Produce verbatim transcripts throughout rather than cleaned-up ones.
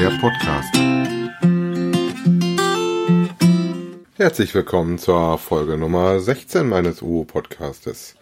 der Podcast. Herzlich willkommen zur Folge Nummer sechzehn meines U O Podcastes.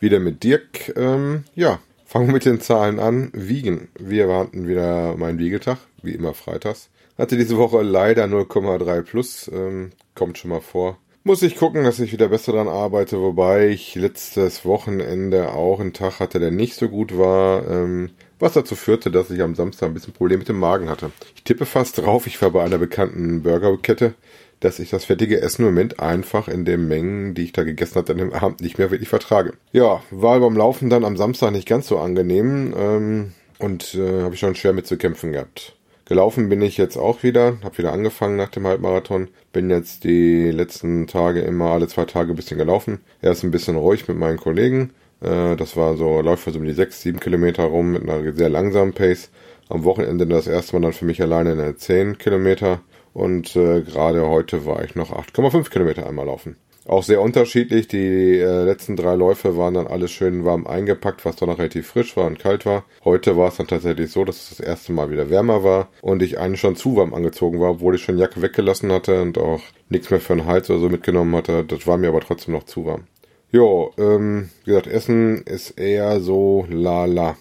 Wieder mit Dirk. Ähm, ja, fangen wir mit den Zahlen an. Wiegen. Wir warten wieder meinen Wiegetag, wie immer freitags. Hatte diese Woche leider null Komma drei plus. Ähm, kommt schon mal vor. Muss ich gucken, dass ich wieder besser dran arbeite, wobei ich letztes Wochenende auch einen Tag hatte, der nicht so gut war, ähm, was dazu führte, dass ich am Samstag ein bisschen Probleme mit dem Magen hatte. Ich tippe fast drauf, ich war bei einer bekannten Burgerkette, dass ich das fettige Essen im Moment einfach in den Mengen, die ich da gegessen hatte, an dem Abend nicht mehr wirklich vertrage. Ja, war beim Laufen dann am Samstag nicht ganz so angenehm ähm, und äh, habe ich schon schwer mit zu kämpfen gehabt. Gelaufen bin ich jetzt auch wieder, habe wieder angefangen nach dem Halbmarathon, bin jetzt die letzten Tage immer alle zwei Tage ein bisschen gelaufen. Erst ein bisschen ruhig mit meinen Kollegen, das war so, läuft so um die sechs, sieben Kilometer rum mit einer sehr langsamen Pace. Am Wochenende das erste Mal dann für mich alleine in zehn Kilometer und gerade heute war ich noch acht Komma fünf Kilometer einmal laufen. Auch sehr unterschiedlich, die äh, letzten drei Läufe waren dann alles schön warm eingepackt, was doch noch relativ frisch war und kalt war. Heute war es dann tatsächlich so, dass es das erste Mal wieder wärmer war und ich eigentlich schon zu warm angezogen war, obwohl ich schon Jacke weggelassen hatte und auch nichts mehr für den Hals oder so mitgenommen hatte. Das war mir aber trotzdem noch zu warm. Jo, ähm, wie gesagt, Essen ist eher so lala.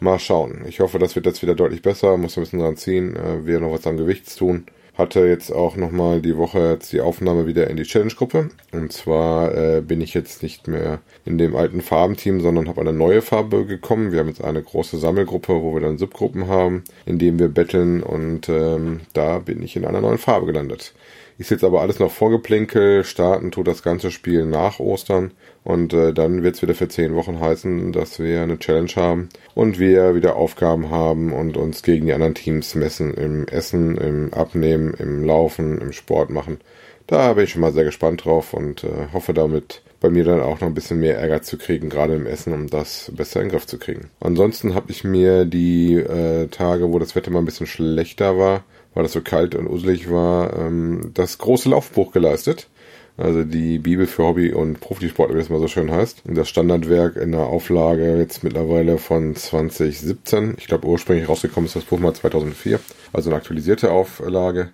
Mal schauen. Ich hoffe, das wird jetzt wieder deutlich besser, muss ein bisschen dran ziehen, äh, wir noch was am Gewicht tun. Hatte jetzt auch nochmal die Woche jetzt die Aufnahme wieder in die Challenge-Gruppe. Und zwar äh, bin ich jetzt nicht mehr in dem alten Farbenteam, sondern habe eine neue Farbe gekommen. Wir haben jetzt eine große Sammelgruppe, wo wir dann Subgruppen haben, in denen wir betteln. Und ähm, da bin ich in einer neuen Farbe gelandet. Ist jetzt aber alles noch Vorgeplänkel. Starten tut das ganze Spiel nach Ostern. Und äh, dann wird es wieder für zehn Wochen heißen, dass wir eine Challenge haben. Und wir wieder Aufgaben haben und uns gegen die anderen Teams messen. Im Essen, im Abnehmen, im Laufen, im Sport machen. Da bin ich schon mal sehr gespannt drauf und äh, hoffe damit bei mir dann auch noch ein bisschen mehr Ärger zu kriegen, gerade im Essen, um das besser in den Griff zu kriegen. Ansonsten habe ich mir die äh, Tage, wo das Wetter mal ein bisschen schlechter war, weil das so kalt und uselig war, ähm, das große Laufbuch geleistet. Also die Bibel für Hobby- und Profisport, wie das mal so schön heißt. Das Standardwerk in der Auflage jetzt mittlerweile von zwanzig siebzehn. Ich glaube, ursprünglich rausgekommen ist das Buch mal zweitausendvier. Also eine aktualisierte Auflage.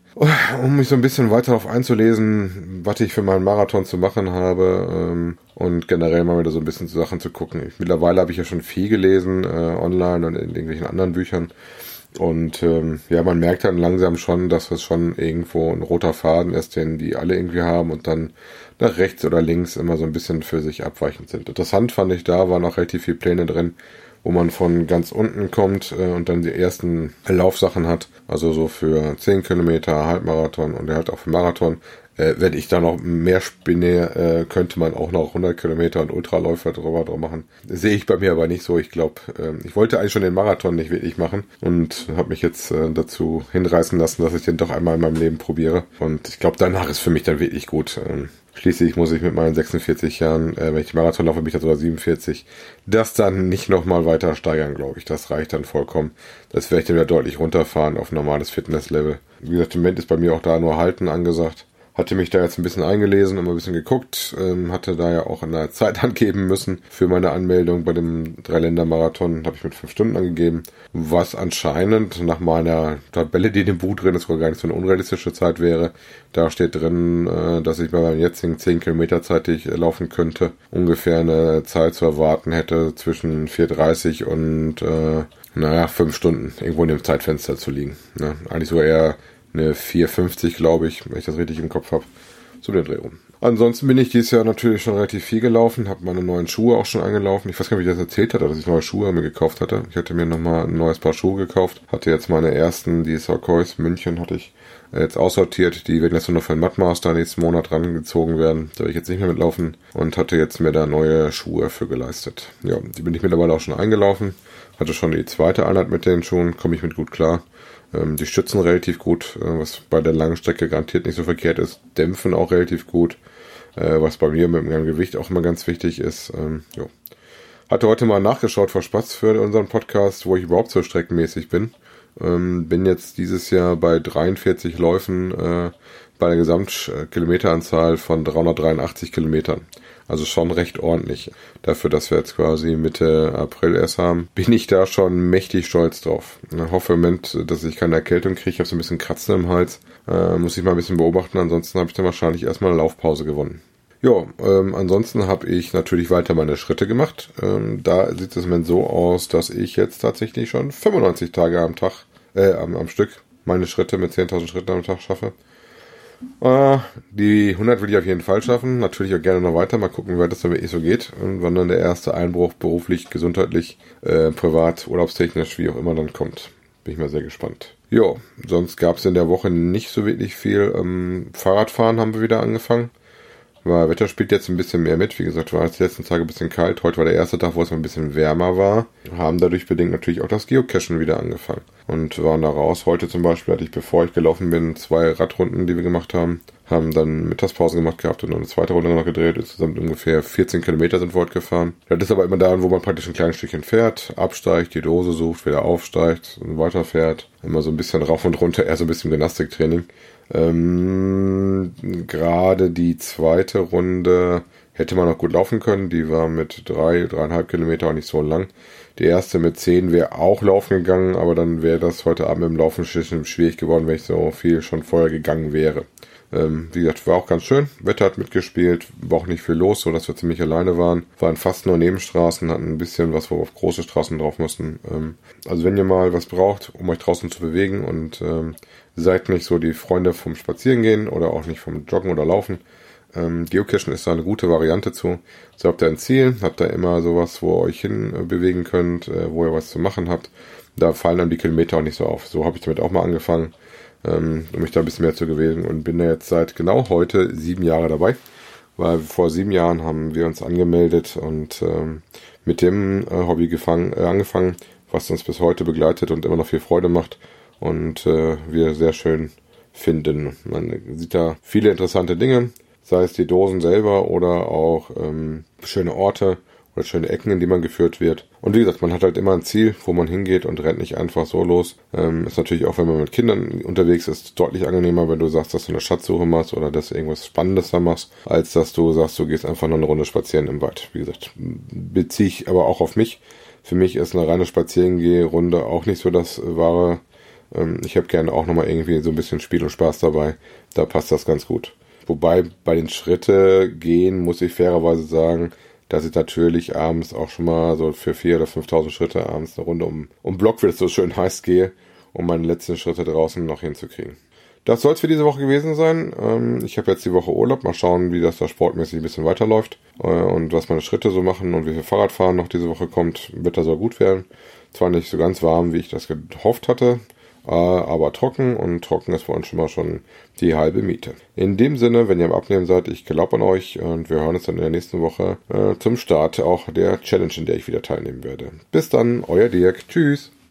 Um mich so ein bisschen weiter darauf einzulesen, was ich für meinen Marathon zu machen habe ähm, und generell mal wieder so ein bisschen zu Sachen zu gucken. Ich, mittlerweile habe ich ja schon viel gelesen, äh, online und in irgendwelchen anderen Büchern. Und ähm, ja, man merkt dann langsam schon, dass es schon irgendwo ein roter Faden ist, den die alle irgendwie haben und dann nach rechts oder links immer so ein bisschen für sich abweichend sind. Interessant fand ich, da waren auch relativ viele Pläne drin, wo man von ganz unten kommt äh, und dann die ersten Laufsachen hat, also so für zehn Kilometer, Halbmarathon und halt auch für Marathon. Äh, wenn ich da noch mehr spinne, äh, könnte man auch noch hundert Kilometer und Ultraläufer drüber drauf machen. Sehe ich bei mir aber nicht so. Ich glaube, ähm, ich wollte eigentlich schon den Marathon nicht wirklich machen und habe mich jetzt äh, dazu hinreißen lassen, dass ich den doch einmal in meinem Leben probiere. Und ich glaube, danach ist für mich dann wirklich gut. Ähm, schließlich muss ich mit meinen sechsundvierzig Jahren, äh, wenn ich den Marathon laufe, bin ich dann sogar siebenundvierzig, das dann nicht nochmal weiter steigern, glaube ich. Das reicht dann vollkommen. Das werde ich dann wieder deutlich runterfahren auf normales Fitnesslevel. Wie gesagt, im Moment ist bei mir auch da nur Halten angesagt. Hatte mich da jetzt ein bisschen eingelesen und ein bisschen geguckt, ähm, hatte da ja auch eine Zeit angeben müssen für meine Anmeldung bei dem Dreiländermarathon, habe ich mit fünf Stunden angegeben, was anscheinend nach meiner Tabelle, die in dem Buch drin ist, gar nicht so eine unrealistische Zeit wäre. Da steht drin, äh, dass ich bei meinem jetzigen zehn Kilometer zeitig laufen könnte, ungefähr eine Zeit zu erwarten hätte zwischen vier Uhr dreißig und äh, naja, fünf Stunden irgendwo in dem Zeitfenster zu liegen. Ne? Eigentlich so eher eine vier Komma fünfzig, glaube ich, wenn ich das richtig im Kopf habe, so den Dreh rum. Ansonsten bin ich dieses Jahr natürlich schon relativ viel gelaufen, habe meine neuen Schuhe auch schon angelaufen. Ich weiß gar nicht, wie ich das erzählt hatte, dass ich neue Schuhe mir gekauft hatte. Ich hatte mir nochmal ein neues Paar Schuhe gekauft, hatte jetzt meine ersten, die Sorkois München hatte ich jetzt aussortiert. Die werden jetzt nur noch für den Madmaster nächsten Monat rangezogen werden. Da werde ich jetzt nicht mehr mitlaufen und hatte jetzt mir da neue Schuhe für geleistet. Ja, die bin ich mittlerweile auch schon eingelaufen. Hatte schon die zweite Einheit mit den Schuhen, komme ich mit gut klar. Die stützen relativ gut, was bei der langen Strecke garantiert nicht so verkehrt ist. Dämpfen auch relativ gut, was bei mir mit meinem Gewicht auch immer ganz wichtig ist. Jo. Hatte heute mal nachgeschaut vor Spaß für unseren Podcast, wo ich überhaupt so streckenmäßig bin. Bin jetzt dieses Jahr bei dreiundvierzig Läufen bei einer Gesamtkilometeranzahl von dreihundertdreiundachtzig Kilometern. Also schon recht ordentlich. Dafür, dass wir jetzt quasi Mitte April erst haben, bin ich da schon mächtig stolz drauf. Ich hoffe im Moment, dass ich keine Erkältung kriege. Ich habe so ein bisschen Kratzen im Hals. Äh, muss ich mal ein bisschen beobachten. Ansonsten habe ich dann wahrscheinlich erstmal eine Laufpause gewonnen. Ja, ähm, ansonsten habe ich natürlich weiter meine Schritte gemacht. Ähm, da sieht es im Moment so aus, dass ich jetzt tatsächlich schon fünfundneunzig Tage am Tag, äh, am, am Stück meine Schritte mit zehntausend Schritten am Tag schaffe. Äh, die hundert will ich auf jeden Fall schaffen. Natürlich auch gerne noch weiter. Mal gucken, wie weit das damit eh so geht. Und wann dann der erste Einbruch beruflich, gesundheitlich, äh, privat, urlaubstechnisch, wie auch immer dann kommt. Bin ich mal sehr gespannt. Jo, sonst gab es in der Woche nicht so wirklich viel. Ähm, Fahrradfahren haben wir wieder angefangen. Weil Wetter spielt jetzt ein bisschen mehr mit. Wie gesagt, war es die letzten Tage ein bisschen kalt. Heute war der erste Tag, wo es mal ein bisschen wärmer war. Haben dadurch bedingt natürlich auch das Geocachen wieder angefangen. Und waren da raus. Heute zum Beispiel hatte ich, bevor ich gelaufen bin, zwei Radrunden, die wir gemacht haben. Haben dann Mittagspause gemacht gehabt und noch eine zweite Runde noch gedreht. Insgesamt ungefähr vierzehn Kilometer sind wir heute gefahren. Das ist aber immer da, wo man praktisch ein kleines Stückchen fährt, absteigt, die Dose sucht, wieder aufsteigt und weiterfährt. Immer so ein bisschen rauf und runter, eher so ein bisschen Gymnastiktraining. Ähm, gerade die zweite Runde hätte man noch gut laufen können. Die war mit drei, dreieinhalb Kilometer auch nicht so lang. Die erste mit zehn wäre auch laufen gegangen, aber dann wäre das heute Abend im Laufen schwierig geworden, wenn ich so viel schon vorher gegangen wäre. Ähm, wie gesagt, war auch ganz schön. Wetter hat mitgespielt, war auch nicht viel los, sodass wir ziemlich alleine waren. Waren fast nur Nebenstraßen, hatten ein bisschen was, wo wir auf große Straßen drauf mussten. Ähm, also wenn ihr mal was braucht, um euch draußen zu bewegen und ähm, seid nicht so die Freunde vom Spazierengehen oder auch nicht vom Joggen oder Laufen, ähm, Geocachen ist da eine gute Variante zu. So habt ihr ein Ziel, habt da immer sowas, wo ihr euch hin äh, bewegen könnt, äh, wo ihr was zu machen habt. Da fallen dann die Kilometer auch nicht so auf. So habe ich damit auch mal angefangen, um mich da ein bisschen mehr zu gewählen, und bin da jetzt seit genau heute sieben Jahre dabei, weil vor sieben Jahren haben wir uns angemeldet und ähm, mit dem äh, Hobby gefangen, äh, angefangen, was uns bis heute begleitet und immer noch viel Freude macht und äh, wir sehr schön finden. Man sieht da viele interessante Dinge, sei es die Dosen selber oder auch ähm, schöne Orte oder schöne Ecken, in die man geführt wird. Und wie gesagt, man hat halt immer ein Ziel, wo man hingeht, und rennt nicht einfach so los. Ähm, ist natürlich auch, wenn man mit Kindern unterwegs ist, deutlich angenehmer, wenn du sagst, dass du eine Schatzsuche machst oder dass du irgendwas Spannendes da machst, als dass du sagst, du gehst einfach nur eine Runde spazieren im Wald. Wie gesagt, beziehe ich aber auch auf mich. Für mich ist eine reine Spazierengeh-Runde auch nicht so das Wahre. Ähm, ich habe gerne auch nochmal irgendwie so ein bisschen Spiel und Spaß dabei. Da passt das ganz gut. Wobei, bei den Schritte gehen, muss ich fairerweise sagen, dass ich natürlich abends auch schon mal so für vier oder fünftausend Schritte abends eine Runde um, um Block, wie es so schön heißt, gehe, um meine letzten Schritte draußen noch hinzukriegen. Das soll es für diese Woche gewesen sein. Ähm, ich habe jetzt die Woche Urlaub. Mal schauen, wie das da sportmäßig ein bisschen weiterläuft äh, und was meine Schritte so machen und wie viel Fahrradfahren noch diese Woche kommt. Wetter soll gut werden. Zwar nicht so ganz warm, wie ich das gehofft hatte, äh, aber trocken, und trocken ist bei uns schon mal schon die halbe Miete. In dem Sinne, wenn ihr am Abnehmen seid, ich glaube an euch, und wir hören uns dann in der nächsten Woche äh, zum Start auch der Challenge, in der ich wieder teilnehmen werde. Bis dann, euer Dirk. Tschüss.